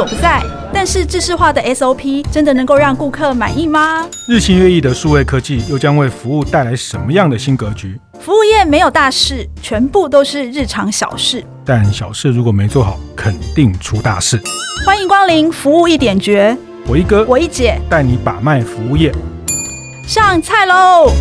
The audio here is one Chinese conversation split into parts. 所不在。但是制式化的 SOP 真的能够让顾客满意吗？日新月异的数位科技又将为服务带来什么样的新格局？服务业没有大事，全部都是日常小事，但小事如果没做好，肯定出大事。欢迎光临服务一点绝，我一哥，我一姐，带你把脉服务业。上菜喽！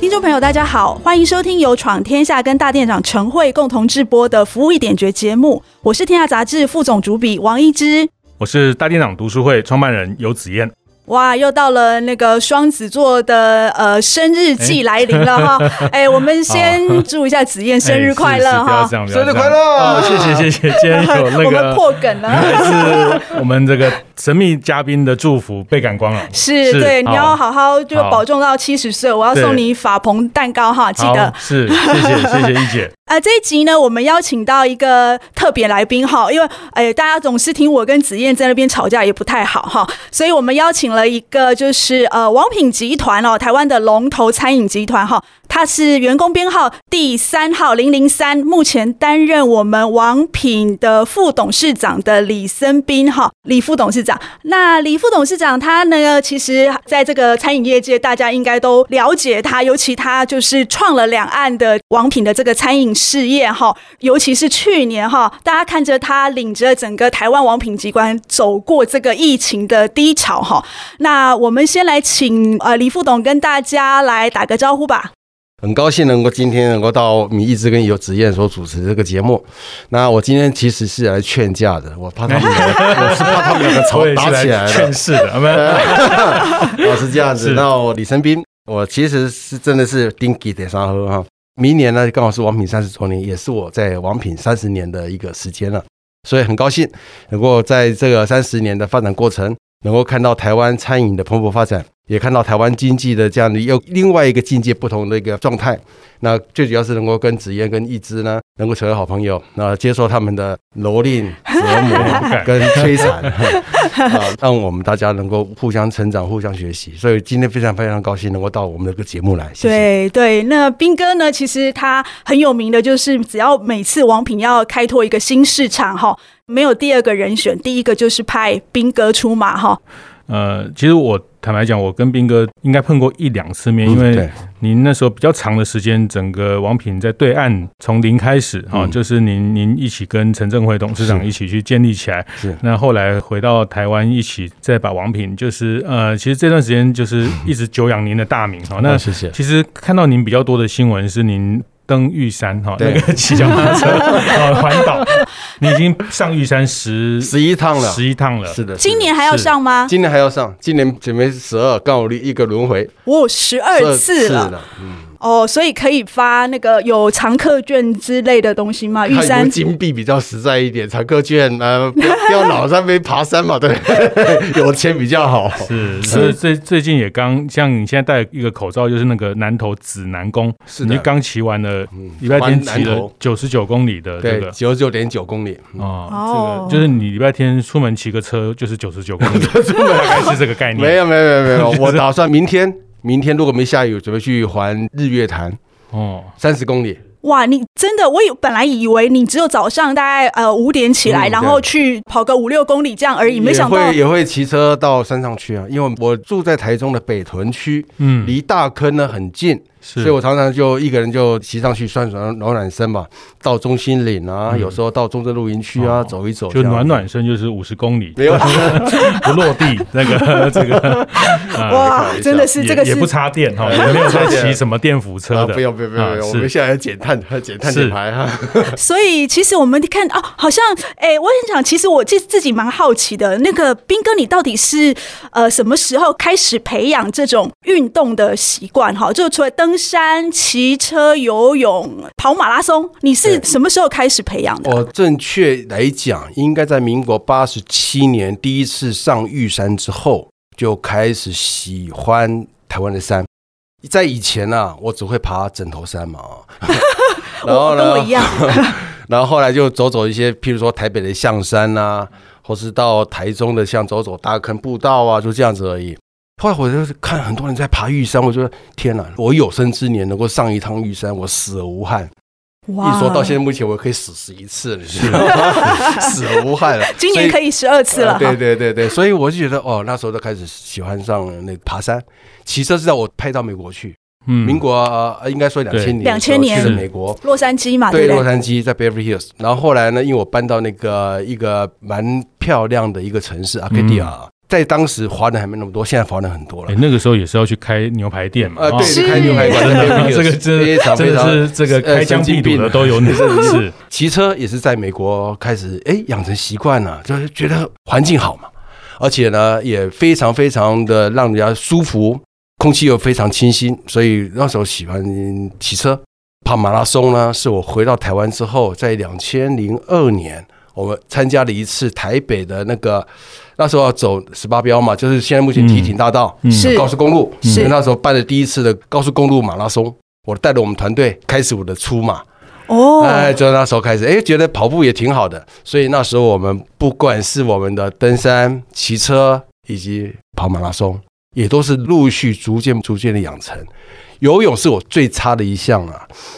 听众朋友大家好，欢迎收听由闯天下跟大店长陈慧共同制播的服务一点绝节目，我是天下杂志副总主笔王一之，我是大店长读书会创办人游子燕。哇，又到了那个双子座的生日季来临了哈！哎、我们先祝一下子燕生日快乐哈！生日快乐！哦，谢谢，今天有那个我们破梗了，是我们这个神秘嘉宾的祝福被赶光了。是对，你要好好就保重到70岁，我要送你法鹏蛋糕哈，记得。是，谢谢一姐。这一集呢，我们邀请到一个特别来宾哈，因为大家总是听我跟子燕在那边吵架也不太好哈，所以我们邀请了一个就是王品集团哦，台湾的龙头餐饮集团哈，他是员工编号第3号003，目前担任我们王品的副董事长的李森彬哈，李副董事长。那李副董事长他呢，其实在这个餐饮业界大家应该都了解他，尤其他就是创了两岸的王品的这个餐饮事业哈，尤其是去年哈，大家看着他领着整个台湾王品集团走过这个疫情的低潮哈。那我们先来请李副董跟大家来打个招呼吧。很高兴能够今天能够到你一直跟游子燕所主持这个节目。那我今天其实是来劝架的，我是怕他们两个吵打起来了，劝世的，是这样子。那我李森彬，我其实是真的是丁基得沙喝哈。明年呢刚好是王品30周年，也是我在王品30年的一个时间了，所以很高兴能够在这个30年的发展过程，能够看到台湾餐饮的蓬勃发展，也看到台湾经济的这样的又另外一个境界不同的一个状态。那最主要是能够跟子燕跟一枝呢能够成为好朋友，那接受他们的蹂躏折磨跟摧残让我们大家能够互相成长互相学习，所以今天非常高兴能够到我们的这个节目来，谢谢。对，那彬哥呢其实他很有名的就是只要每次王品要开拓一个新市场哈，没有第二个人选，第一个就是派彬哥出马哈。其实我坦白讲，我跟彬哥应该碰过1-2次面，因为您那时候比较长的时间，整个王品在对岸从零开始啊，就是您一起跟陈振辉董事长一起去建立起来，那后来回到台湾一起再把王品就是其实这段时间就是一直久仰您的大名啊。那其实看到您比较多的新闻是您登玉山哈，那个骑脚踏车环岛，你已经上玉山十一趟了，是的，今年还要上吗？今年还要上，今年准备12，刚好一个轮回，我12次了，所以可以发那个有常客券之类的东西吗？玉山金币比较实在一点，常客券不要老在那边爬山嘛，对，有钱比较好。是，最近也刚像你现在戴一个口罩，就是那个南投指南宫，是你刚骑完了，礼拜天骑了99公里的这个，99.9公里哦，这个就是你礼拜天出门骑个车就是99公里，出门还是这个概念？没有，我打算明天如果没下雨，准备去环日月潭哦，30公里。哇，你真的，我本来以为你只有早上大概5点起来，然后去跑个5-6公里这样而已，没想到也会骑车到山上去啊。因为我住在台中的北屯区，离大坑呢很近，所以我常常就一个人就骑上去算暖身嘛，到中心岭啊，有时候到中正露营区啊走一走，就暖身就是50公里，没有不落地那个这个哇，真的是这个也不插电哈，没有在骑什么电扶车的，不要，我们现在减碳减排哈。所以其实我们看好像我很想，其实我自己蛮好奇的，那个彬哥你到底是什么时候开始培养这种运动的习惯哈？就除了登山、骑车、游泳、跑马拉松，你是什么时候开始培养的？我正确来讲，应该在民国87年第一次上玉山之后，就开始喜欢台湾的山。在以前啊，我只会爬枕头山嘛，然后呢，跟我一样，然后后来就走一些，譬如说台北的象山啊，或是到台中的像走大坑步道啊，就这样子而已。后来我就看很多人在爬玉山，我就说天哪，我有生之年能够上一趟玉山，我死而无憾。一说到现在目前我可以死11次了，死而无憾了今年可以12次了、对对对对，所以我就觉得哦，那时候就开始喜欢上那爬山骑车，直到我派到美国去，民国、应该说2000年去了美国洛杉矶嘛， 对洛杉矶在 Beverly Hills， 然后后来呢因为我搬到那个一个蛮漂亮的一个城市阿克迪亚，在当时华人还没那么多，现在华人很多了。那个时候也是要去开牛排店嘛，对，开牛排店，这个真的是这个开疆辟土的都有你是。骑车也是在美国开始养成习惯了，就是觉得环境好嘛，而且呢也非常非常的让人家舒服，空气又非常清新，所以那时候喜欢骑车。跑马拉松呢，是我回到台湾之后，在2002年。我们参加了一次台北的那个，那时候要走18标嘛，就是现在目前堤井大道、高速公路，是那时候办了第一次的高速公路马拉松，我带着我们团队开始我的初马。就那时候开始觉得跑步也挺好的，所以那时候我们不管是我们的登山、骑车以及跑马拉松，也都是陆续逐渐的养成。游泳是我最差的一项了，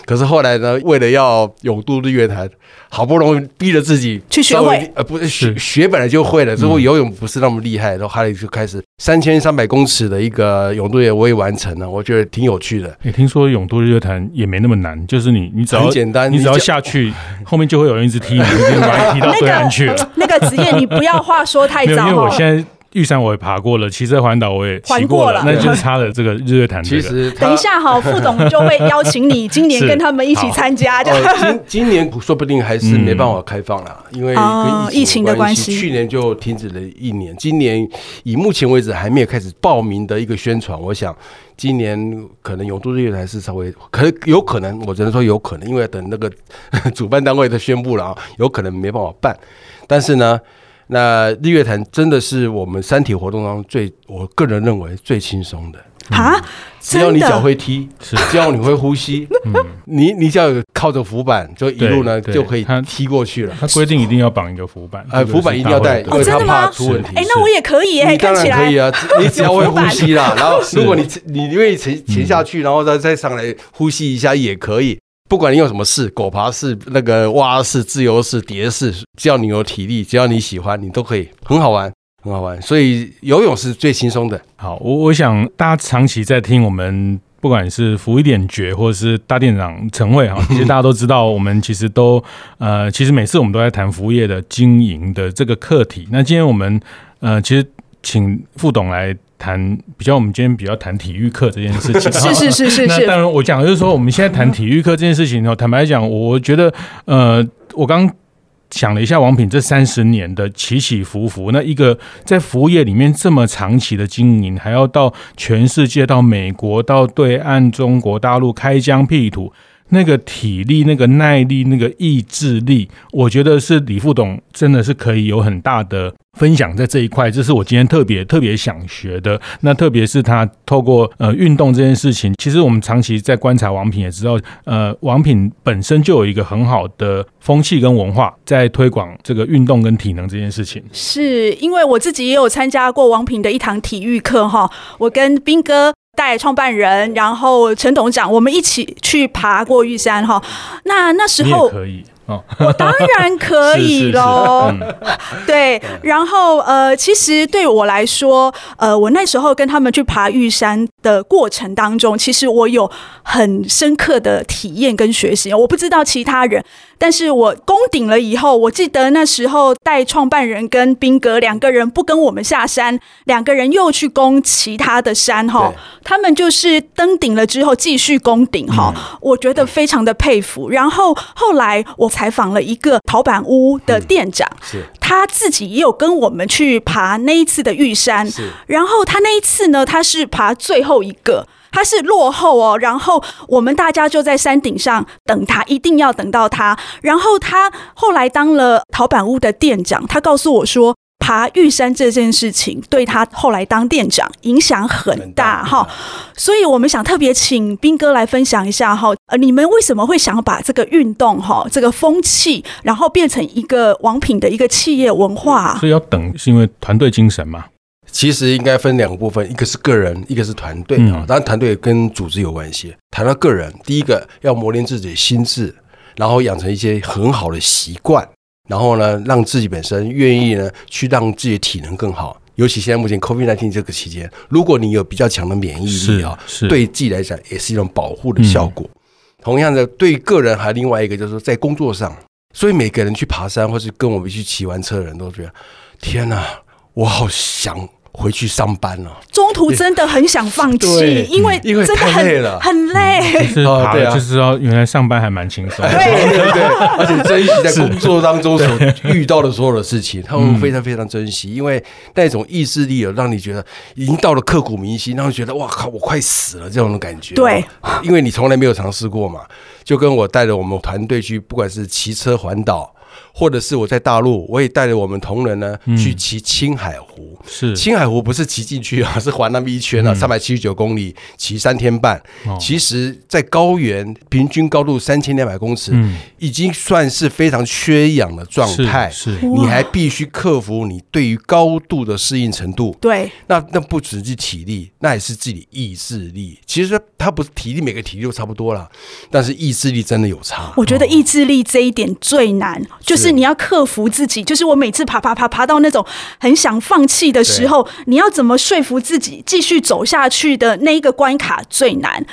可是后来呢，为了要勇渡日月潭，好不容易逼着自己去学会，不是学本来就会了，之后游泳不是那么厉害，然后后来就开始3300公尺的一个泳渡也我也完成了，我觉得挺有趣的。也听说泳渡日月潭也没那么难，就是你只要很简单，你只要下去，后面就会有人一直踢你，把你踢到对岸去了。那个子燕，你不要话说太早，因为我现在。玉山我也爬过了，骑车环岛我也骑过了，那就是差了这个日月潭、其实等一下哈，副总就会邀请你今年跟他们一起参加。今年说不定还是没办法开放了，因为跟疫情的关系，去年就停止了1年，今年以目前为止还没有开始报名的一个宣传，我想今年可能泳渡日月潭是稍微有可能，我只能说有可能，因为等那个主办单位的宣布了啊，有可能没办法办，但是呢。那日月潭真的是我们山体活动当中我个人认为最轻松的啊！只要你脚会踢，只要你会呼吸，你只要靠着浮板，就一路呢就可以踢过去了。他规定一定要绑一个浮板，浮板一定要带，因为他怕出问题。那我也可以你当然可以啊，你只要会呼吸啦。然后如果你因为潜下去，然后再上来呼吸一下也可以。不管你有什么事，狗爬式、那个蛙式、自由式、蝶式，只要你有体力，只要你喜欢，你都可以，很好玩，很好玩。所以游泳是最轻松的。好，我想大家长期在听我们，不管是福一点诀或者是大店长陈慧，其实大家都知道，我们其实都其实每次我们都在谈服务业的经营的这个课题。那今天我们其实请副董来。谈比较，我们今天比较谈体育课这件事情。是。那当然，我讲就是说，我们现在谈体育课这件事情坦白讲，我觉得，我刚想了一下，王品这30年的起起伏伏，那一个在服务业里面这么长期的经营，还要到全世界、到美国、到对岸中国大陆开疆辟土。那个体力、那个耐力、那个意志力，我觉得是李副董真的是可以有很大的分享在这一块，这是我今天特别想学的。那特别是他透过运动这件事情，其实我们长期在观察王品也知道，王品本身就有一个很好的风气跟文化在推广这个运动跟体能这件事情。是因为我自己也有参加过王品的一堂体育课哈，我跟彬哥。带创办人，然后陈董事长，我们一起去爬过玉山哈。那时候可以、我当然可以喽。对，然后其实对我来说，我那时候跟他们去爬玉山的过程当中，其实我有很深刻的体验跟学习。我不知道其他人，但是我攻顶了以后，我记得那时候带创办人跟彬哥2个人不跟我们下山，2个人又去攻其他的山哈。他们就是登顶了之后继续攻顶哈，我觉得非常的佩服。然后后来我采访了一个陶板屋的店长，他自己也有跟我们去爬那一次的玉山，然后他那一次呢，他是爬最后一个。他是落后哦，然后我们大家就在山顶上等他，一定要等到他。然后他后来当了陶板屋的店长，他告诉我说，爬玉山这件事情对他后来当店长影响很大哈。所以我们想特别请彬哥来分享一下哈，你们为什么会想把这个运动哈，这个风气，然后变成一个王品的一个企业文化？所以要等是因为团队精神嘛。其实应该分2个部分，一个是个人，一个是团队。当然团队跟组织有关系。谈到个人，第一个要磨练自己的心智，然后养成一些很好的习惯，然后呢让自己本身愿意呢去让自己的体能更好。尤其现在目前 COVID-19 这个期间，如果你有比较强的免疫力啊，对自己来讲也是一种保护的效果。同样的，对个人还有另外一个就是说在工作上，所以每个人去爬山或是跟我们去骑完车的人都觉得天哪，我好想回去上班了，中途真的很想放弃，因为真的太累了，很累。就是爬了就知道原来上班还蛮轻松的，对，而且珍惜在工作当中所遇到的所有的事情，他们非常非常珍惜，因为那种意志力有让你觉得已经到了刻骨铭心，让你觉得哇靠，我快死了这种感觉。对，因为你从来没有尝试过嘛，就跟我带着我们团队去，不管是骑车环岛。或者是我在大陆，我也带着我们同仁呢去骑青海湖。是青海湖不是骑进去啊，是环那么一圈啊，379公里，骑3天半。其实，在高原平均高度3200公尺，已经算是非常缺氧的状态。是，你还必须克服你对于高度的适应程度。对，那不只是体力，那也是自己意志力。其实它不是体力，每个体力都差不多啦，但是意志力真的有差。我觉得意志力这一点最难，就是你要克服自己，就是我每次爬到那种很想放弃的时候，你要怎么说服自己继续走下去的那一个关卡最难。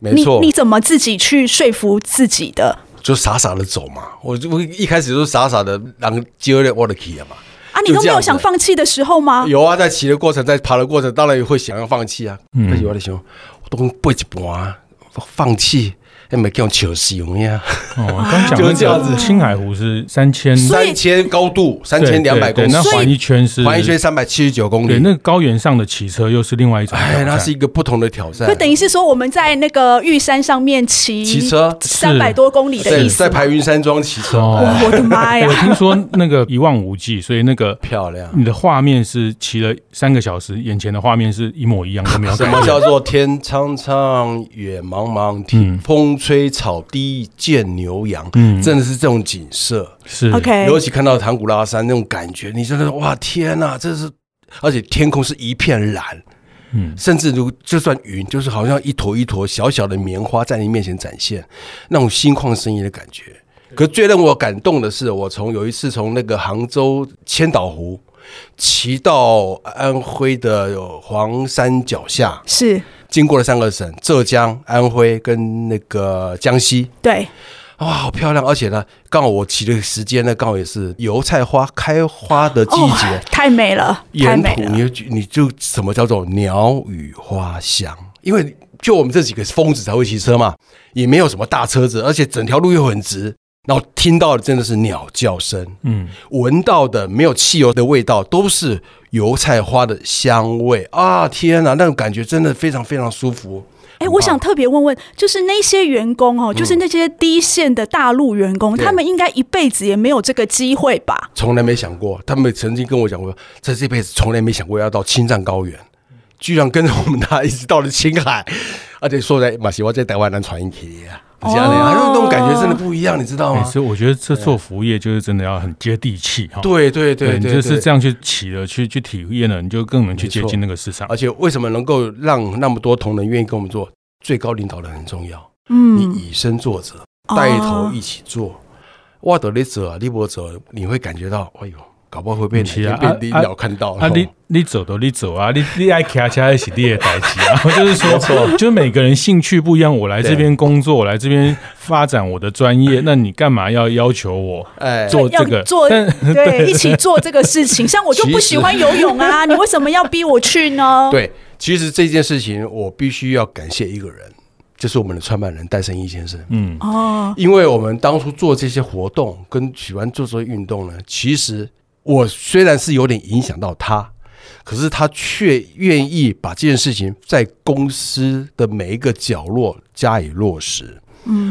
没错，你怎么自己去说服自己的？就傻傻的走嘛，我一开始就傻傻的，然后接着我的去了嘛。啊，你都没有想放弃的时候吗？有啊，在骑的过程，在爬的过程，当然也会想要放弃啊。但是我在想，我都背一半，放弃。那没叫求死用呀！哦，刚讲就是这样子。青海湖是三千高度，3200公尺，那环一圈379公里。对，那高原上的骑车又是另外一种挑战，那是一个不同的挑战。就等于是说，我们在那个玉山上面骑车300多公里的意思，在白云山庄骑车。我的妈呀！我听说那个一望无际，所以那个漂亮，你的画面是骑了3个小时，眼前的画面是一模一样都没有。什么叫做天苍苍，远茫茫，听风。吹草低见牛羊，真的是这种景色，是 OK。尤其看到唐古拉山那种感觉，你真的哇天哪、啊，这是，而且天空是一片蓝，甚至就算云，就是好像一坨一坨小小的棉花在你面前展现，那种心旷神怡的感觉。可最让我感动的是，我有一次从那个杭州千岛湖骑到安徽的黄山脚下，是。经过了3个省，浙江、安徽跟那个江西。对，哇，好漂亮！而且呢，刚好我骑的时间呢，刚好也是油菜花开花的季节，哦、太美了。沿途你就什么叫做鸟语花香？因为就我们这几个疯子才会骑车嘛，也没有什么大车子，而且整条路又很直。然后听到的真的是鸟叫声，闻到的没有汽油的味道，都是油菜花的香味啊！天哪，那种感觉真的非常非常舒服。我想特别问问，就是那些员工哦，就是那些第一线的大陆员工，他们应该一辈子也没有这个机会吧？从来没想过，他们曾经跟我讲过，在这辈子从来没想过要到青藏高原，居然跟着我们一直到了青海，而且说在马西瓦在台湾南传一体啊。那种感觉真的不一样，你知道吗？所以我觉得这做服务业就是真的要很接地气。对对对，你就是这样去起了，去体验了，你就更能去接近那个市场。而且为什么能够让那么多同仁愿意跟我们做？最高领导人很重要，你以身作则，带头一起做。我在那做，你不做，你会感觉到，哎呦。搞不好会被领导看到了。你走都你走啊，你爱骑车是你的代志啊。就是说，就是每个人兴趣不一样，我来这边工作，我来这边发展我的专业，那你干嘛要求我做这个？对，一起做这个事情。像我就不喜欢游泳啊，你为什么要逼我去呢？对，其实这件事情我必须要感谢一个人，就是我们的创办人戴胜义先生。因为我们当初做这些活动跟喜欢做这些运动呢，其实。我虽然是有点影响到他，可是他却愿意把这件事情在公司的每一个角落加以落实。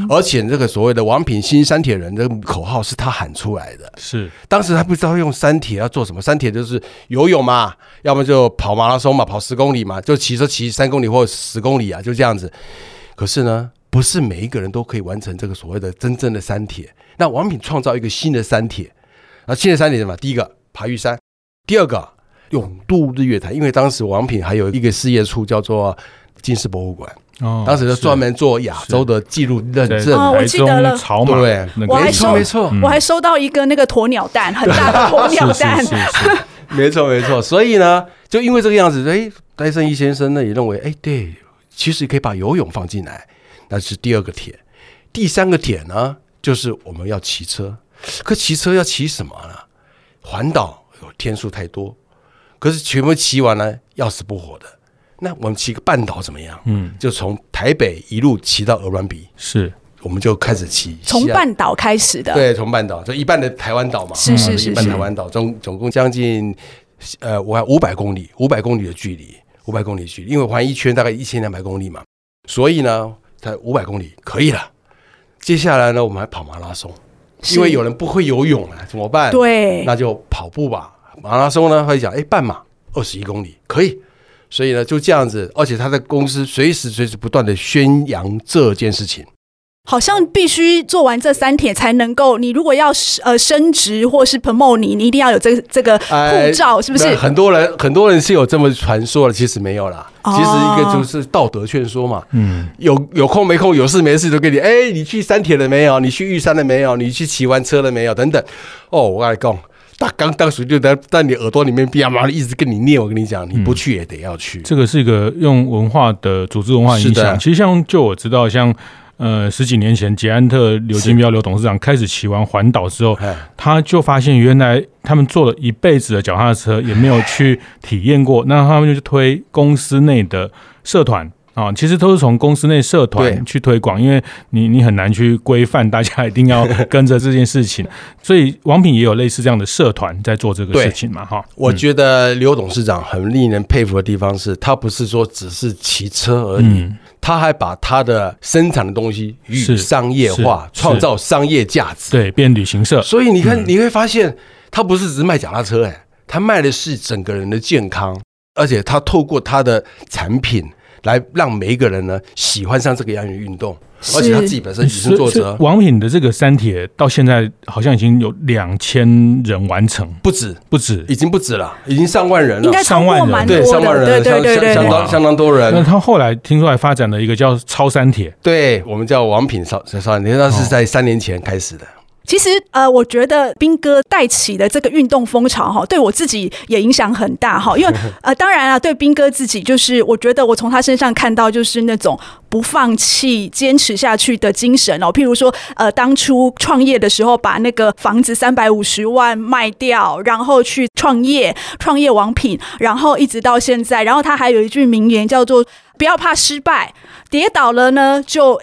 而且这个所谓的王品新三铁人这个口号是他喊出来的。是，当时他不知道用三铁要做什么，三铁就是游泳嘛，要么就跑马拉松嘛，跑10公里嘛，就骑车骑3公里或10公里啊，就这样子。可是呢，不是每一个人都可以完成这个所谓的真正的三铁。那王品创造一个新的三铁。那现在3点什么？第一个爬玉山，第二个勇渡日月潭，因为当时王品还有一个事业处叫做金氏博物馆，哦、当时就专门做亚洲的记录认证、哦、我记得了，草马，对，我还收，没错，我还收到一个那个鸵鸟蛋，很大的鸵鸟蛋，是是是是没错没错。所以呢就因为这个样子，戴胜益先生呢也认为对，其实可以把游泳放进来，那是第二个铁。第三个铁呢就是我们要骑车，可骑车要骑什么呢？环岛天数太多，可是全部骑完了要死不活的，那我们骑个半岛怎么样？嗯，就从台北一路骑到鹅銮鼻，是，我们就开始骑，从半岛开始的，对，从半岛，就一半的台湾岛嘛，是是是，一半台湾岛，总共将近500公里，500公里的距离，因为环一圈大概1200公里嘛，所以呢，才500公里可以了。接下来呢，我们还跑马拉松，因为有人不会游泳了，怎么办？对，那就跑步吧。马拉松呢，他就讲，半马21公里可以。所以呢，就这样子，而且他在公司随时不断的宣扬这件事情。好像必须做完这三铁才能够，你如果要升职或是 promote 你一定要有这个护照，是不是？很多人是有这么传说的，其实没有啦。其实一个就是道德劝说嘛，嗯，有空没空，有事没事都跟你，你去三铁了没有？你去玉山了没有？你去骑完车了没有？等等。哦，我跟你讲。他刚当时就在你耳朵里面啪嘛一直跟你念，我跟你讲，你不去也得要去。这个是一个用文化的组织文化影响。其实像就我知道，像10几年前，捷安特刘金彪刘董事长开始骑完环岛之后，他就发现原来他们做了一辈子的脚踏车也没有去体验过，那他们就推公司内的社团。其实都是从公司内社团去推广，因为你很难去规范大家一定要跟着这件事情，所以王品也有类似这样的社团在做这个事情嘛。我觉得刘董事长很令人佩服的地方是，他不是说只是骑车而已，他还把他的生产的东西与商业化，创造商业价值，对，变旅行社。所以你看，你会发现他不是只卖脚踏车，他卖的是整个人的健康，而且他透过他的产品来让每一个人呢喜欢上这个样的运动，而且他自己本身也是作者。王品的这个三铁到现在好像已经有2000人完成，不止，已经不止了，已经上万人了，应该超过蛮多的，对，上万人，对，相当多人。那他后来听说还发展了一个叫超三铁，对，我们叫王品超三铁，那是在3年前开始的。其实我觉得彬哥带起的这个运动风潮对我自己也影响很大，因为当然啊，对彬哥自己，就是我觉得我从他身上看到就是那种不放弃坚持下去的精神譬如说当初创业的时候把那个房子350万卖掉，然后去创业王品，然后一直到现在。然后他还有一句名言叫做不要怕失败，跌倒了呢就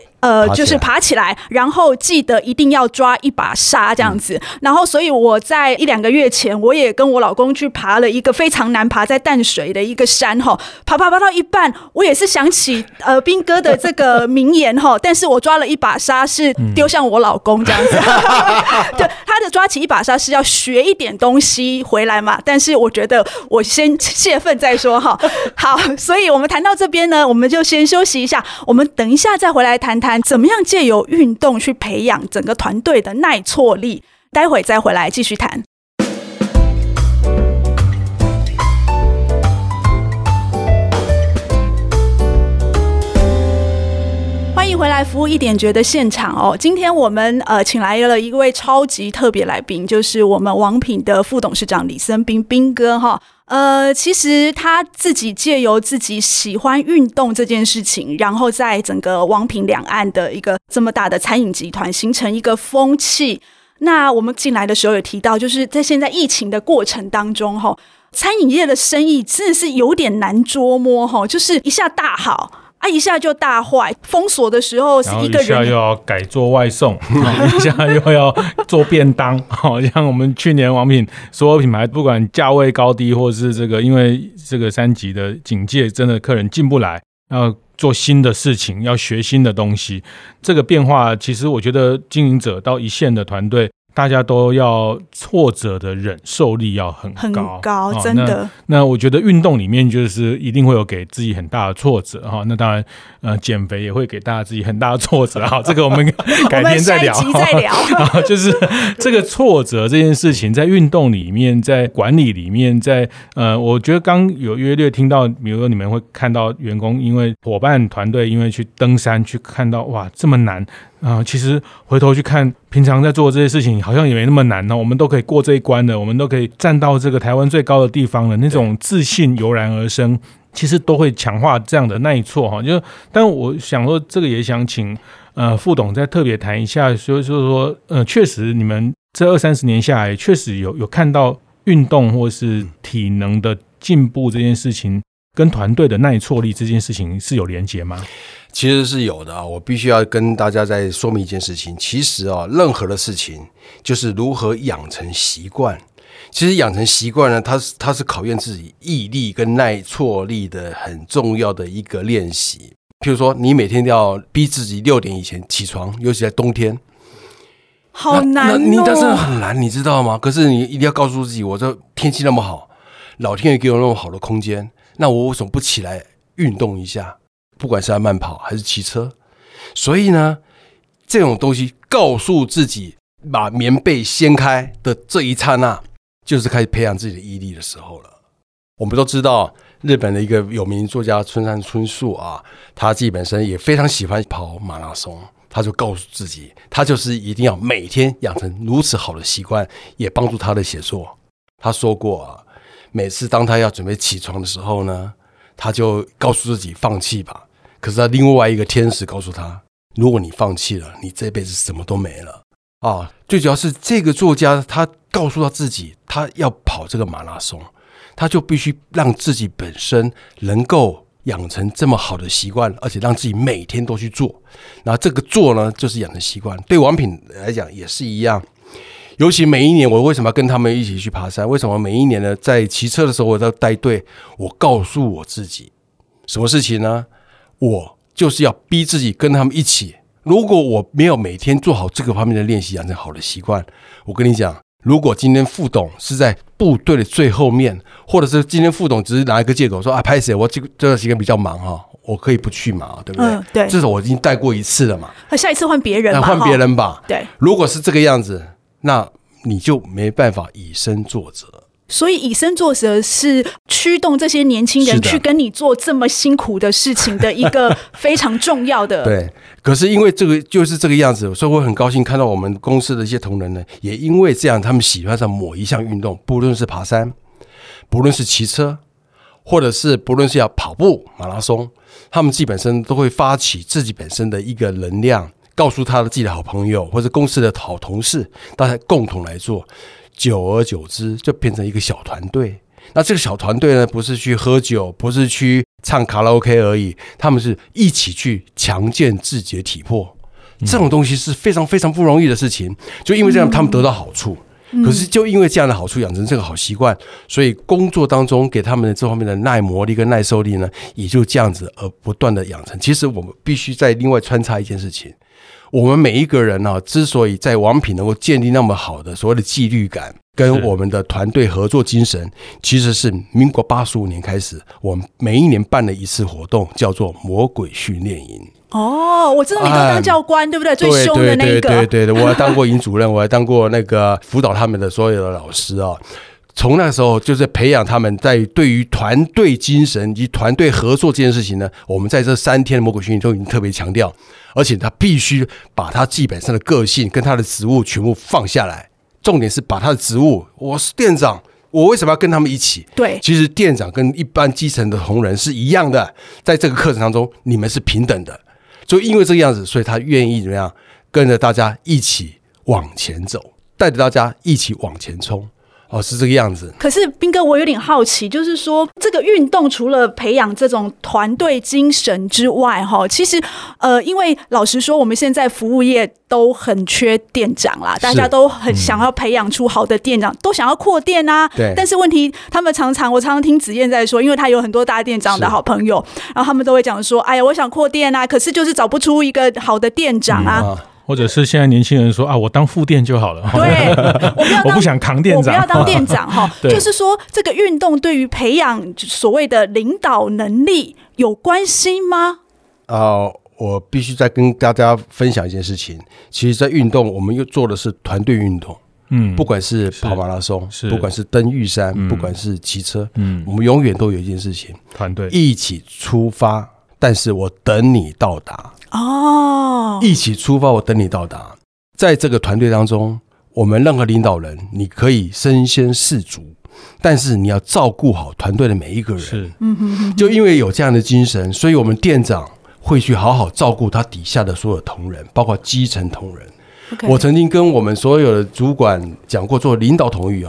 就是爬起来，然后记得一定要抓一把沙这样子。然后所以我在1-2个月前，我也跟我老公去爬了一个非常难爬，在淡水的一个山，爬到一半，我也是想起彬哥的这个名言但是我抓了一把沙是丢向我老公这样子。对，他的抓起一把沙是要学一点东西回来嘛，但是我觉得我先泄愤再说好，所以我们谈到这边呢，我们就先休息一下，我们等一下再回来谈怎么样借由运动去培养整个团队的耐挫力？待会再回来继续谈。欢迎回来服务一点觉的现场今天我们请来了一位超级特别来宾，就是我们王品的副董事长李森彬彬哥其实他自己借由自己喜欢运动这件事情，然后在整个王品两岸的一个这么大的餐饮集团形成一个风气。那我们进来的时候有提到，就是在现在疫情的过程当中餐饮业的生意真的是有点难捉摸就是一下大好一下就大坏，封锁的时候是一个人，一下又要改做外送，一下又要做便当。像我们去年王品所有品牌，不管价位高低，或是这个因为这个3级的警戒，真的客人进不来，要做新的事情，要学新的东西。这个变化，其实我觉得经营者到一线的团队，大家都要挫折的忍受力要很高、哦、真的。 那我觉得运动里面就是一定会有给自己很大的挫折、哦、那当然减肥也会给大家自己很大的挫折、哦、这个我们改天再聊我们下一集再聊、哦、就是这个挫折这件事情在运动里面，在管理里面，在我觉得刚有约略听到，比如说你们会看到员工因为伙伴团队因为去登山去看到哇这么难其实回头去看平常在做这些事情好像也没那么难、哦、我们都可以过这一关的，我们都可以站到这个台湾最高的地方的，那种自信油然而生，其实都会强化这样的那一错、哦、就但我想说这个也想请副董再特别谈一下，就是说确实你们这20-30年下来确实有看到运动或是体能的进步这件事情跟团队的耐挫力这件事情是有连结吗？其实是有的啊，我必须要跟大家再说明一件事情。其实啊，任何的事情就是如何养成习惯。其实养成习惯呢，它是考验自己毅力跟耐挫力的很重要的一个练习。譬如说，你每天要逼自己6点以前起床，尤其在冬天。好难哦！但是很难，你知道吗？可是你一定要告诉自己，我这天气那么好，老天爷给我那么好的空间，那我为什么不起来运动一下？不管是在慢跑还是骑车。所以呢，这种东西告诉自己把棉被掀开的这一刹那，就是开始培养自己的毅力的时候了。我们都知道日本的一个有名作家村上春树啊，他自己本身也非常喜欢跑马拉松，他就告诉自己他就是一定要每天养成如此好的习惯，也帮助他的写作。他说过啊，每次当他要准备起床的时候呢，他就告诉自己放弃吧。可是他另外一个天使告诉他，如果你放弃了，你这辈子什么都没了啊！最主要是这个作家他告诉他自己他要跑这个马拉松，他就必须让自己本身能够养成这么好的习惯，而且让自己每天都去做。然后这个做呢，就是养成习惯。对王品来讲也是一样，尤其每一年我为什么要跟他们一起去爬山，为什么每一年呢，在骑车的时候我要带队，我告诉我自己什么事情呢，我就是要逼自己跟他们一起。如果我没有每天做好这个方面的练习，养成好的习惯，我跟你讲，如果今天副董是在部队的最后面，或者是今天副董只是拿一个借口说啊，不好意思，我这段时间比较忙哈，我可以不去嘛，对不对？对，至少我已经带过一次了嘛，下一次换别人吧，换别人吧。对，如果是这个样子，那你就没办法以身作则。所以以身作则是驱动这些年轻人去跟你做这么辛苦的事情的一个非常重要的对，可是因为这个就是这个样子，所以我很高兴看到我们公司的一些同仁呢，也因为这样他们喜欢上某一项运动，不论是爬山，不论是骑车，或者是不论是要跑步马拉松，他们自己本身都会发起自己本身的一个能量，告诉他的自己的好朋友或者公司的好同事，大家共同来做，久而久之就变成一个小团队。那这个小团队呢，不是去喝酒，不是去唱卡拉 OK 而已，他们是一起去强健自己的体魄。这种东西是非常非常不容易的事情，就因为这样他们得到好处。可是就因为这样的好处，养成这个好习惯，所以工作当中给他们这方面的耐磨力跟耐受力呢，也就这样子而不断的养成。其实我们必须再另外穿插一件事情，我们每一个人啊，之所以在王品能够建立那么好的所谓的纪律感跟我们的团队合作精神，其实是民国85年开始，我们每一年办了一次活动，叫做魔鬼训练营。哦，我知道你都当教官、对不对？最凶的那一个。对，我还当过营主任，我还当过那个辅导他们的所有的老师啊。从那时候就是培养他们在对于团队精神以及团队合作这件事情呢，我们在这3天的魔鬼训练都已经特别强调，而且他必须把他基本上的个性跟他的职务全部放下来，重点是把他的职务，我是店长，我为什么要跟他们一起？对，其实店长跟一般基层的同仁是一样的，在这个课程当中你们是平等的，就因为这个样子，所以他愿意怎么样跟着大家一起往前走，带着大家一起往前冲。哦，是这个样子。可是彬哥，我有点好奇，就是说这个运动除了培养这种团队精神之外，其实因为老实说，我们现在服务业都很缺店长啦，大家都很想要培养出好的店长，都想要扩店啊。对。但是问题，他们我常常听子燕在说，因为他有很多大店长的好朋友，然后他们都会讲说：“哎呀，我想扩店啊，可是就是找不出一个好的店长啊。”或者是现在年轻人说啊，我当副店就好了，对，我不想扛店长，我不要当店长就是说这个运动对于培养所谓的领导能力有关系吗？我必须再跟大家分享一件事情，其实在运动我们又做的是团队运动，不管是跑马拉松，不管是登玉山，不管是骑车，我们永远都有一件事情，团队一起出发，但是我等你到达。一起出发，我等你到达。在这个团队当中，我们任何领导人你可以身先士卒，但是你要照顾好团队的每一个人。是，就因为有这样的精神，所以我们店长会去好好照顾他底下的所有同仁，包括基层同仁。Okay. 我曾经跟我们所有的主管讲过，做领导同意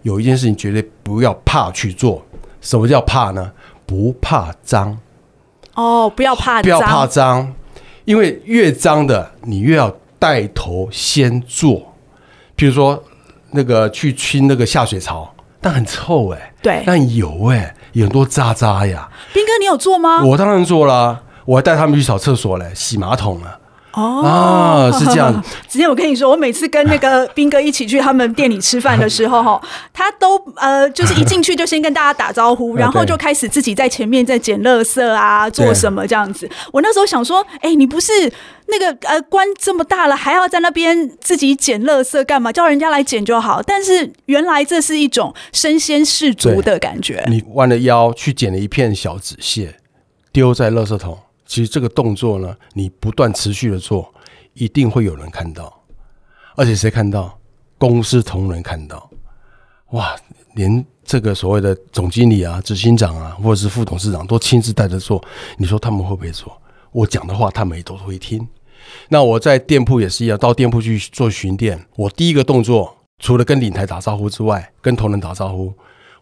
有一件事情绝对不要怕去做。什么叫怕呢？不怕脏。不要怕脏，不要怕脏，因为越脏的你越要带头先做。比如说那个去清那个下水槽，但很臭对，但油有很多渣渣呀。斌哥，你有做吗？我当然做啦，我还带他们去扫厕所洗马桶了。是这样。之前我跟你说，我每次跟那个斌哥一起去他们店里吃饭的时候他都就是一进去就先跟大家打招呼，然后就开始自己在前面在捡垃圾啊，做什么这样子。我那时候想说你不是那个官这么大了，还要在那边自己捡垃圾干嘛，叫人家来捡就好。但是原来这是一种身先士卒的感觉。你弯了腰去捡了一片小纸屑丢在垃圾桶，其实这个动作呢，你不断持续的做，一定会有人看到。而且谁看到？公司同仁看到。哇，连这个所谓的总经理啊、执行长啊，或者是副董事长都亲自带着做，你说他们会不会做？我讲的话他们也都会听。那我在店铺也是一样，到店铺去做巡店，我第一个动作除了跟领台打招呼之外，跟同仁打招呼，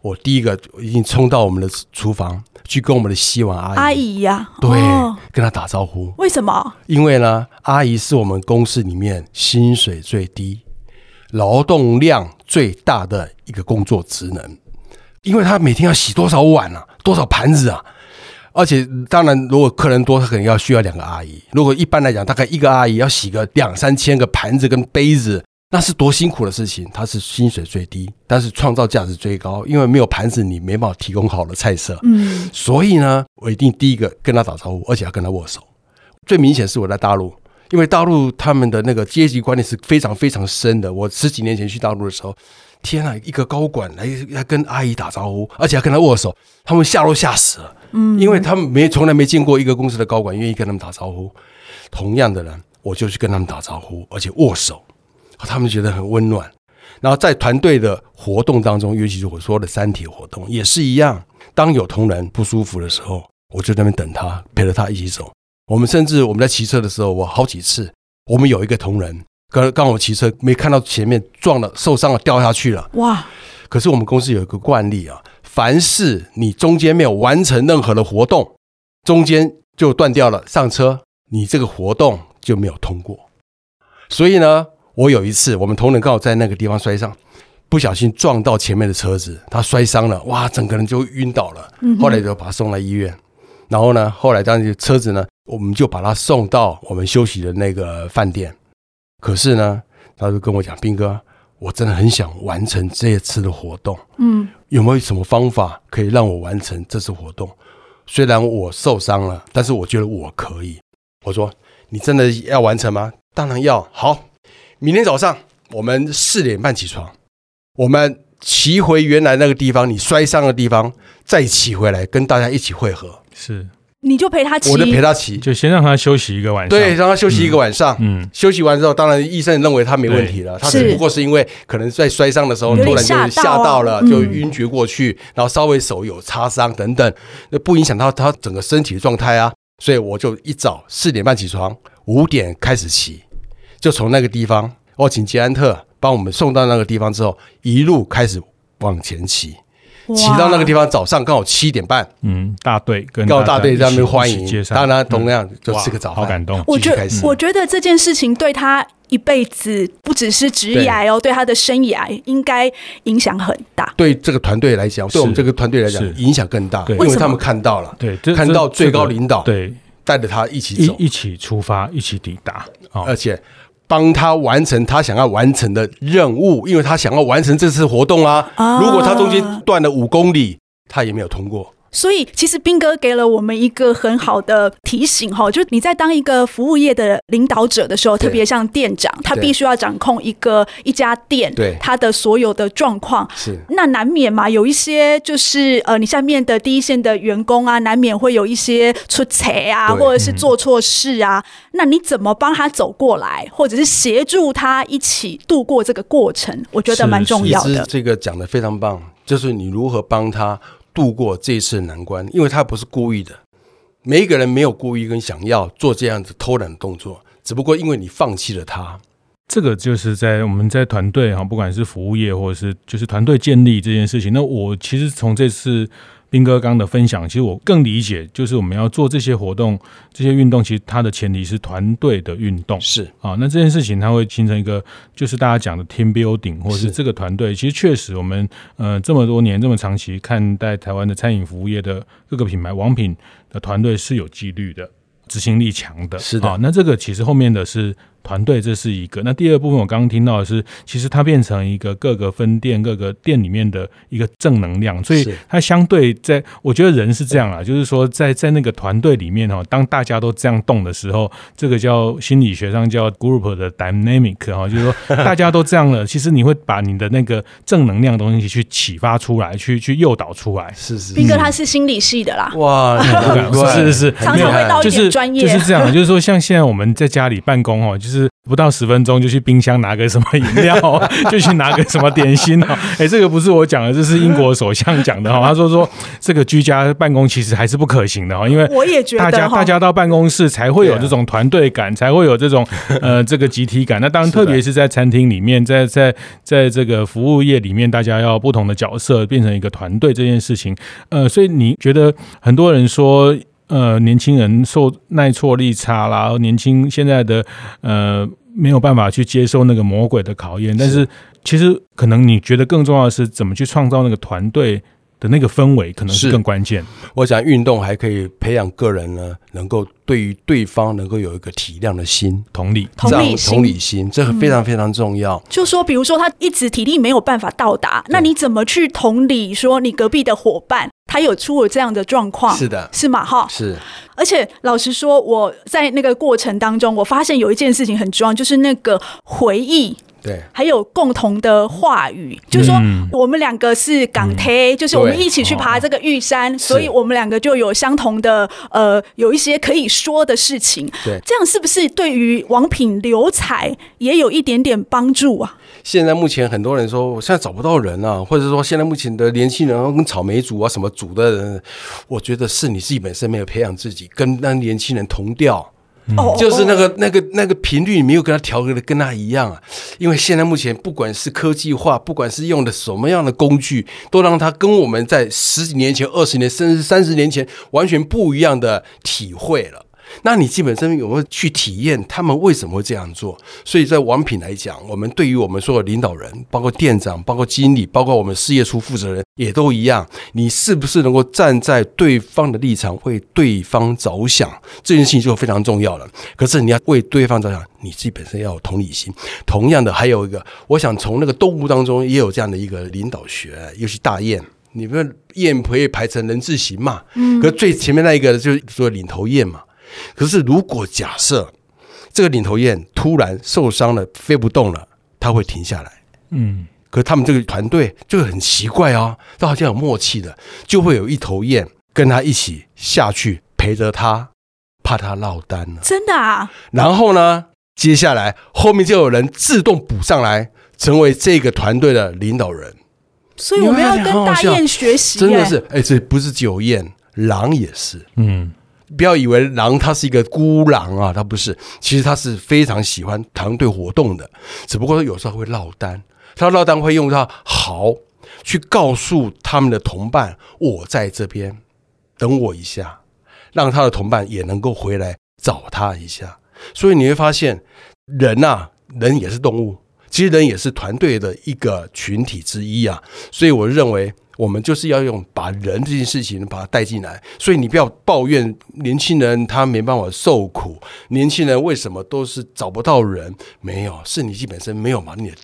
我第一个已经冲到我们的厨房去跟我们的洗碗阿姨跟她打招呼。为什么？因为呢，阿姨是我们公司里面薪水最低、劳动量最大的一个工作职能。因为她每天要洗多少碗啊，多少盘子啊，而且当然如果客人多，她可能要需要2个阿姨。如果一般来讲，大概一个阿姨要洗个2-3千个盘子跟杯子，那是多辛苦的事情。它是薪水最低，但是创造价值最高，因为没有盘子你没办法提供好的菜色。所以呢，我一定第一个跟他打招呼，而且要跟他握手。最明显是我在大陆，因为大陆他们的那个阶级观念是非常非常深的。我10几年前去大陆的时候，天啊，一个高管来跟阿姨打招呼，而且要跟他握手，他们吓都吓死了。因为他们从来没见过一个公司的高管愿意跟他们打招呼。同样的人，我就去跟他们打招呼，而且握手，他们觉得很温暖。然后在团队的活动当中，尤其是我说的三体活动也是一样，当有同仁不舒服的时候，我就在那边等他，陪着他一起走。我们在骑车的时候，我好几次，我们有一个同仁刚我骑车没看到前面撞了受伤了掉下去了。哇！可是我们公司有一个惯例啊，凡是你中间没有完成任何的活动，中间就断掉了上车，你这个活动就没有通过。所以呢，我有一次，我们同仁刚好在那个地方摔伤，不小心撞到前面的车子，他摔伤了，哇，整个人就晕倒了。后来就把他送来医院，然后呢，后来当时车子呢，我们就把他送到我们休息的那个饭店。可是呢，他就跟我讲，斌哥，我真的很想完成这一次的活动，有没有什么方法可以让我完成这次活动？虽然我受伤了，但是我觉得我可以。我说，你真的要完成吗？当然要。好，明天早上我们4点半起床，我们骑回原来那个地方，你摔伤的地方，再骑回来跟大家一起会合。是，你就陪他骑，我就陪他骑，就先让他休息一个晚上。对，让他休息一个晚上。休息完之后，当然医生认为他没问题了，他只不过是因为可能在摔伤的时候突然就吓到了，就晕厥过去，然后稍微手有擦伤等等，不影响到他整个身体的状态啊。所以我就一早4点半起床，5点开始骑。就从那个地方，我请捷安特帮我们送到那个地方之后，一路开始往前骑，骑到那个地方早上刚好7点半，大队跟大队在那边欢迎，当然同样就吃个早饭。好感动，我觉得这件事情对他一辈子不只是职涯对他的生涯应该影响很大。对这个团队来讲，对我们这个团队来讲影响更大，因为他们看到了，看到最高领导带着他一起走，一起出发，一起抵达，而且。帮他完成他想要完成的任务，因为他想要完成这次活动啊。如果他中间断了5公里，他也没有通过。所以其实彬哥给了我们一个很好的提醒，就是你在当一个服务业的领导者的时候，特别像店长，他必须要掌控一家店他的所有的状况，那难免嘛，有一些就是你下面的第一线的员工啊，难免会有一些出错啊，或者是做错事啊，那你怎么帮他走过来，或者是协助他一起度过这个过程，我觉得蛮重要的。这个讲得非常棒，就是你如何帮他度过这一次难关，因为他不是故意的，每一个人没有故意跟想要做这样子偷懒的动作，只不过因为你放弃了他。这个就是在我们在团队，不管是服务业或者是就是团队建立这件事情。那我其实从这次彬哥刚的分享，其实我更理解，就是我们要做这些活动这些运动，其实它的前提是团队的运动是啊。那这件事情它会形成一个就是大家讲的 team building， 或者是这个团队，其实确实我们这么多年这么长期看待台湾的餐饮服务业的各个品牌王品的团队是有纪律的，执行力强的，是的啊。那这个其实后面的是团队，这是一个。那第二部分我刚刚听到的是，其实它变成一个各个分店各个店里面的一个正能量，所以它相对在我觉得人是这样啦，就是说在那个团队里面，当大家都这样动的时候，这个叫心理学上叫 group 的 dynamic， 就是说大家都这样了，其实你会把你的那个正能量的东西去启发出来，去诱导出来。是是，彬哥他是心理系的啦，哇，是常常会到一点专业，就是这样，就是说像现在我们在家里办公就是不到10分钟就去冰箱拿个什么饮料就去拿个什么点心这个不是我讲的，这是英国首相讲的他说这个居家办公其实还是不可行的因为大家到办公室才会有这种团队感，才会有这种这个集体感。那当然特别是在餐厅里面，在这个服务业里面，大家要不同的角色变成一个团队这件事情所以你觉得很多人说年轻人受耐挫力差啦，现在的没有办法去接受那个魔鬼的考验，但是其实可能你觉得更重要的是怎么去创造那个团队的那个氛围，可能是更关键。我想运动还可以培养个人呢，能够对于对方能够有一个体谅的心，同理心，这非常非常重要就说比如说他一直体力没有办法到达，那你怎么去同理说你隔壁的伙伴他有出了这样的状况，是的，是嘛？哈，是。而且老实说，我在那个过程当中，我发现有一件事情很重要，就是那个回忆。对，还有共同的话语，就是说我们两个是港铁就是我们一起去爬这个玉山，所以我们两个就有相同的有一些可以说的事情。对，这样是不是对于王品留才也有一点点帮助啊？现在目前很多人说我现在找不到人啊，或者说现在目前的年轻人跟草莓族啊什么族的人，我觉得是你自己本身没有培养自己跟那年轻人同调就是那个频率你没有跟他调和的跟他一样啊，因为现在目前不管是科技化，不管是用的什么样的工具，都让他跟我们在10几年前、20年甚至30年前完全不一样的体会了。那你基本上有没有去体验他们为什么会这样做？所以在王品来讲，我们对于我们所有领导人，包括店长、包括经理、包括我们事业处负责人也都一样，你是不是能够站在对方的立场为对方着想，这件事情就非常重要了。可是你要为对方着想，你自己本身要有同理心。同样的还有一个，我想从那个动物当中也有这样的一个领导学，尤其大雁，你们雁可以排成人字形嘛，可最前面那一个就是说领头雁嘛。可是如果假设这个领头雁突然受伤了飞不动了，它会停下来可是他们这个团队就很奇怪哦，都好像有默契的，就会有一头雁跟他一起下去陪着他，怕他落单了。真的啊？然后呢，接下来后面就有人自动补上来成为这个团队的领导人。所以我们要跟大雁学习真的是这不是只有雁，狼也是不要以为狼它是一个孤狼啊，它不是，其实它是非常喜欢团队活动的，只不过有时候会落单，它落单会用到嚎去告诉他们的同伴我在这边等我一下，让他的同伴也能够回来找他一下。所以你会发现人啊，人也是动物，其实人也是团队的一个群体之一啊。所以我认为我们就是要用把人这件事情把它带进来，所以你不要抱怨年轻人他没办法受苦，年轻人为什么都是找不到人，没有，是你自己本身没有把你的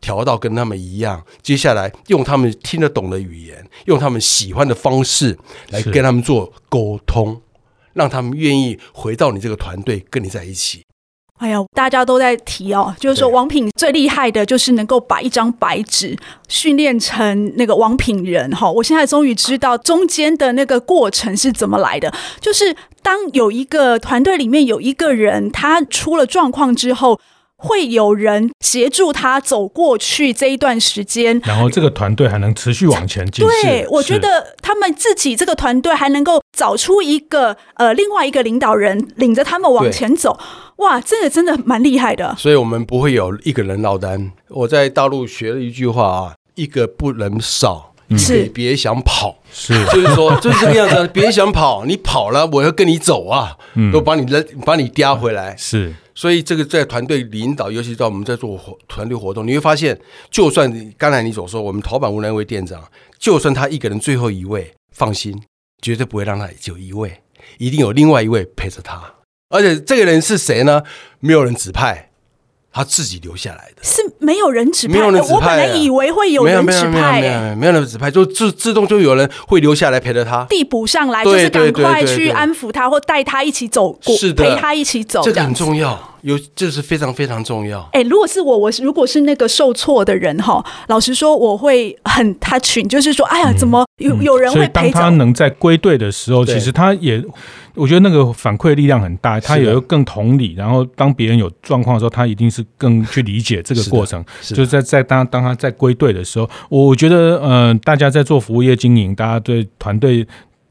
调到跟他们一样，接下来用他们听得懂的语言，用他们喜欢的方式来跟他们做沟通，让他们愿意回到你这个团队跟你在一起。哎呀，大家都在提哦，就是说王品最厉害的就是能够把一张白纸训练成那个王品人哈。我现在终于知道中间的那个过程是怎么来的，就是当有一个团队里面有一个人他出了状况之后，会有人协助他走过去这一段时间，然后这个团队还能持续往前进。对，我觉得他们自己这个团队还能够找出一个另外一个领导人领着他们往前走，哇，这个真的蛮厉害的。所以我们不会有一个人落单。我在大陆学了一句话啊，一个不能少，你别想跑。是，就是说就是这个样子，别想跑，你跑了我要跟你走啊，都把你叼回来。是。所以这个在团队领导，尤其到我们在做团队活动，你会发现，就算刚才你所说，我们陶板无人为店长，就算他一个人最后一位，放心，绝对不会让他只有一位，一定有另外一位陪着他。而且这个人是谁呢？没有人指派，他自己留下来的。是没有人指派，没有人指派，我本来以为会有人指派，没有人指派，就自动就有人会留下来陪着他，递补上来，就是赶快去安抚他，或带他一起走，是的，陪他一起走，这个很重要。这是非常非常重要。欸，如果是我如果是那个受挫的人齁，老实说我会很 touching， 就是说哎呀怎么有人会陪着。所以当他能在归队的时候，其实他也我觉得那个反馈力量很大，他也会更同理，然后当别人有状况的时候，他一定是更去理解这个过程。就是在当他在归队的时候，我觉得大家在做服务业经营，大家对团队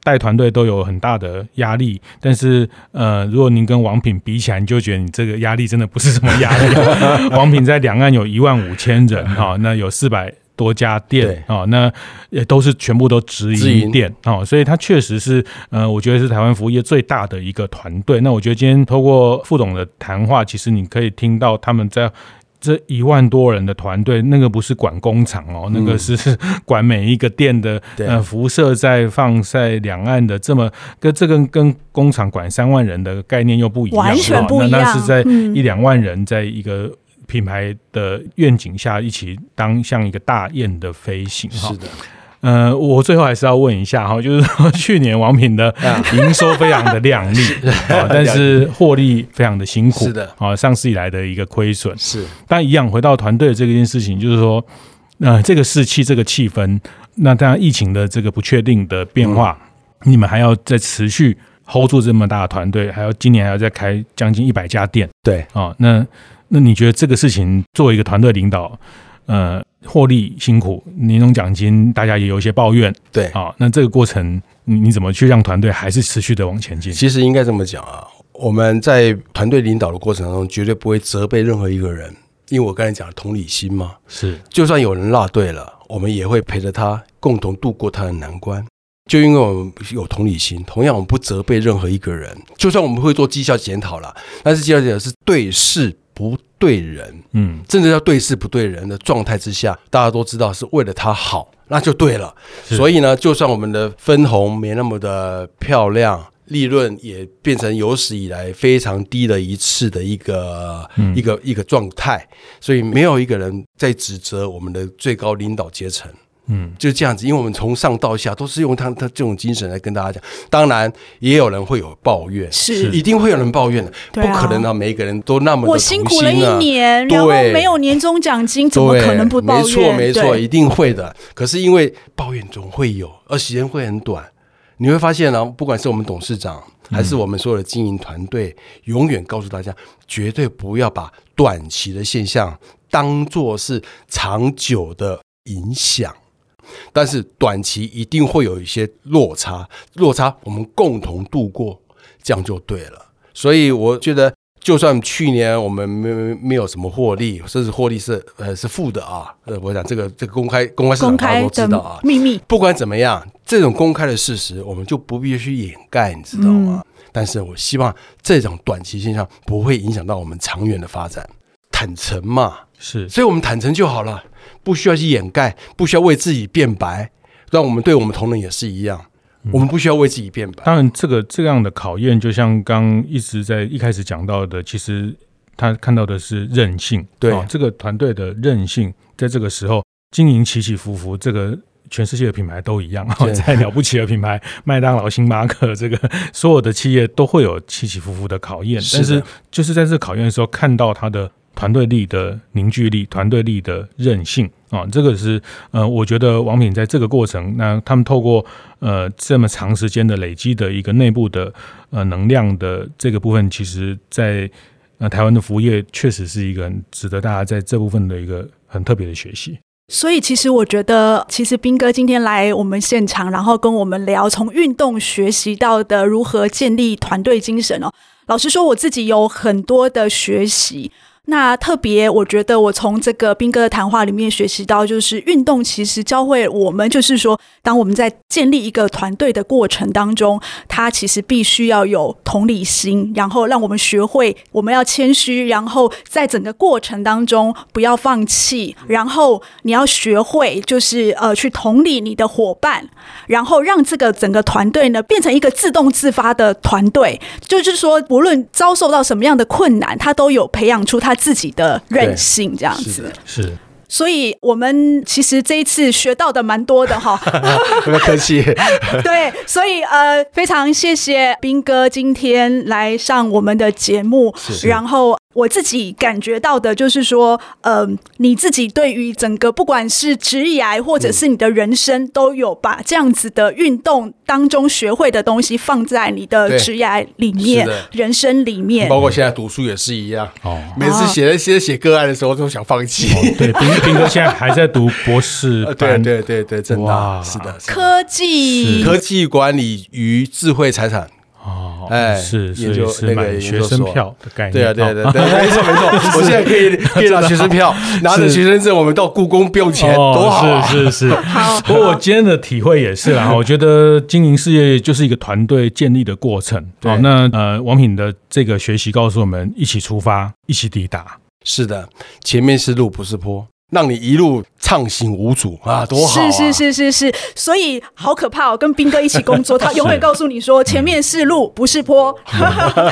带团队都有很大的压力，但是如果您跟王品比起来，你就觉得你这个压力真的不是什么压力。王品在两岸有15000人哈、哦，那有400多家店啊、哦，那也都是全部都直营店啊、哦，所以它确实是我觉得是台湾服务业最大的一个团队。那我觉得今天透过副董的谈话，其实你可以听到他们在。这10000多人的团队，那个不是管工厂哦，那个是管每一个店的辐射在放在两岸的这么跟工厂管30000人的概念又不一样，完全不一样。那是在1-2万人在一个品牌的愿景下一起当像一个大雁的飞行。是的。我最后还是要问一下哈，就是说去年王品的营收非常的亮丽，但是获利非常的辛苦，是的，上市以来的一个亏损，是。但一样回到团队这件事情，就是说，这个士气、这个气氛，那当然疫情的这个不确定的变化，你们还要再持续 hold 住这么大的团队，还要今年还要再开将近100家店，对啊、哦，那你觉得这个事情作为一个团队领导，获利辛苦，年终奖金大家也有一些抱怨，对啊、哦，那这个过程你怎么去让团队还是持续的往前进？其实应该这么讲啊，我们在团队领导的过程中，绝对不会责备任何一个人，因为我刚才讲的同理心嘛，是，就算有人落队了，我们也会陪着他，共同度过他的难关。就因为我们有同理心，同样我们不责备任何一个人，就算我们会做绩效检讨啦，但是绩效检讨是对事不对人，甚至要对事不对人的状态之下，大家都知道是为了他好，那就对了。所以呢，就算我们的分红没那么的漂亮，利润也变成有史以来非常低的一次的一个状态，所以没有一个人在指责我们的最高领导阶层。就这样子，因为我们从上到下都是用他这种精神来跟大家讲。当然也有人会有抱怨，是一定会有人抱怨的，不可能啊每一个人都那么的同心啊。我辛苦了一年，然后没有年终奖金，怎么可能不抱怨？没错，一定会的。可是因为抱怨总会有，而时间会很短。你会发现呢、啊，不管是我们董事长，还是我们所有的经营团队，永远告诉大家，绝对不要把短期的现象当作是长久的影响。但是短期一定会有一些落差我们共同度过，这样就对了。所以我觉得，就算去年我们没有什么获利，甚至获利是负的啊，我想这个公开市场大家都知道啊，秘密。不管怎么样，这种公开的事实，我们就不必须掩盖，你知道吗？但是我希望这种短期现象不会影响到我们长远的发展。坦诚嘛，是，所以我们坦诚就好了。不需要去掩盖，不需要为自己辩白，让我们对我们同仁也是一样，我们不需要为自己辩白。当然这样的考验就像刚一直在一开始讲到的，其实他看到的是韧性，对、哦、这个团队的韧性，在这个时候经营起起伏伏，这个全世界的品牌都一样，在了不起的品牌麦当劳、星巴克，这个所有的企业都会有起起伏伏的考验，但是就是在这考验的时候看到他的团队力的凝聚力，团队力的韧性啊，这个是我觉得王品在这个过程，那他们透过这么长时间的累积的一个内部的能量的这个部分，其实在台湾的服务业确实是一个很值得大家在这部分的一个很特别的学习。所以其实我觉得，其实彬哥今天来我们现场，然后跟我们聊从运动学习到的如何建立团队精神哦。老实说，我自己有很多的学习。那特别我觉得我从这个彬哥的谈话里面学习到，就是运动其实教会我们，就是说当我们在建立一个团队的过程当中，它其实必须要有同理心，然后让我们学会我们要谦虚，然后在整个过程当中不要放弃，然后你要学会就是去同理你的伙伴，然后让这个整个团队呢变成一个自动自发的团队，就是说无论遭受到什么样的困难，它都有培养出它自己的韧性这样子。是，所以我们其实这一次学到的蛮多的哈，不客气。对，所以非常谢谢彬哥今天来上我们的节目。是，然后我自己感觉到的就是说，你自己对于整个不管是职涯或者是你的人生，都有把这样子的运动当中学会的东西放在你的职涯里面、人生里面。包括现在读书也是一样，每次写个案的时候都想放弃。哦、对，彬哥现在还在读博士班，对对对对，真的是的，科技管理与智慧财产。哦，哎，是，所以是买学生票的概念，对啊，对对对，没错没错，我现在可以拿学生票，拿着学生证，我们到故宫不用钱，多好啊！是是是，好。不过我今天的体会也是啦，我觉得经营事业就是一个团队建立的过程。好，那王品的这个学习告诉我们，一起出发，一起抵达。是的，前面是路，不是坡。让你一路畅行无阻啊，多好啊！是是是是是，所以好可怕哦！跟彬哥一起工作，他永远告诉你说，前面是路，不是坡。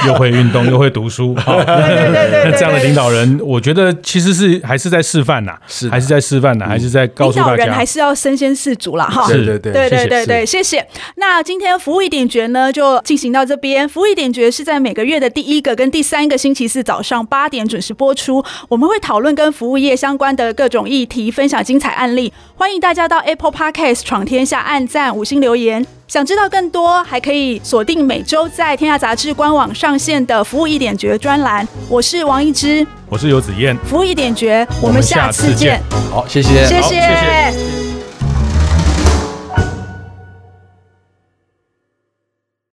又会运动，又会读书，对对对对对，这样的领导人，我觉得其实是还是在示范呐，是还是在示范呐，还是在告诉大家，领导人还是要身先士卒啦哈。对对对对对对对，谢谢。那今天服务一点诀呢，就进行到这边。服务一点诀是在每个月的第一个跟第三个星期四早上8点准时播出，我们会讨论跟服务业相关的各种议题，分享精彩案例，欢迎大家到 Apple Podcast 闯天下按赞5星留言。想知道更多，还可以锁定每周在天下杂志官网上线的服务一点诀专栏。我是王一之，我是游子燕，服务一点诀，我们下次见。好，谢谢，谢谢。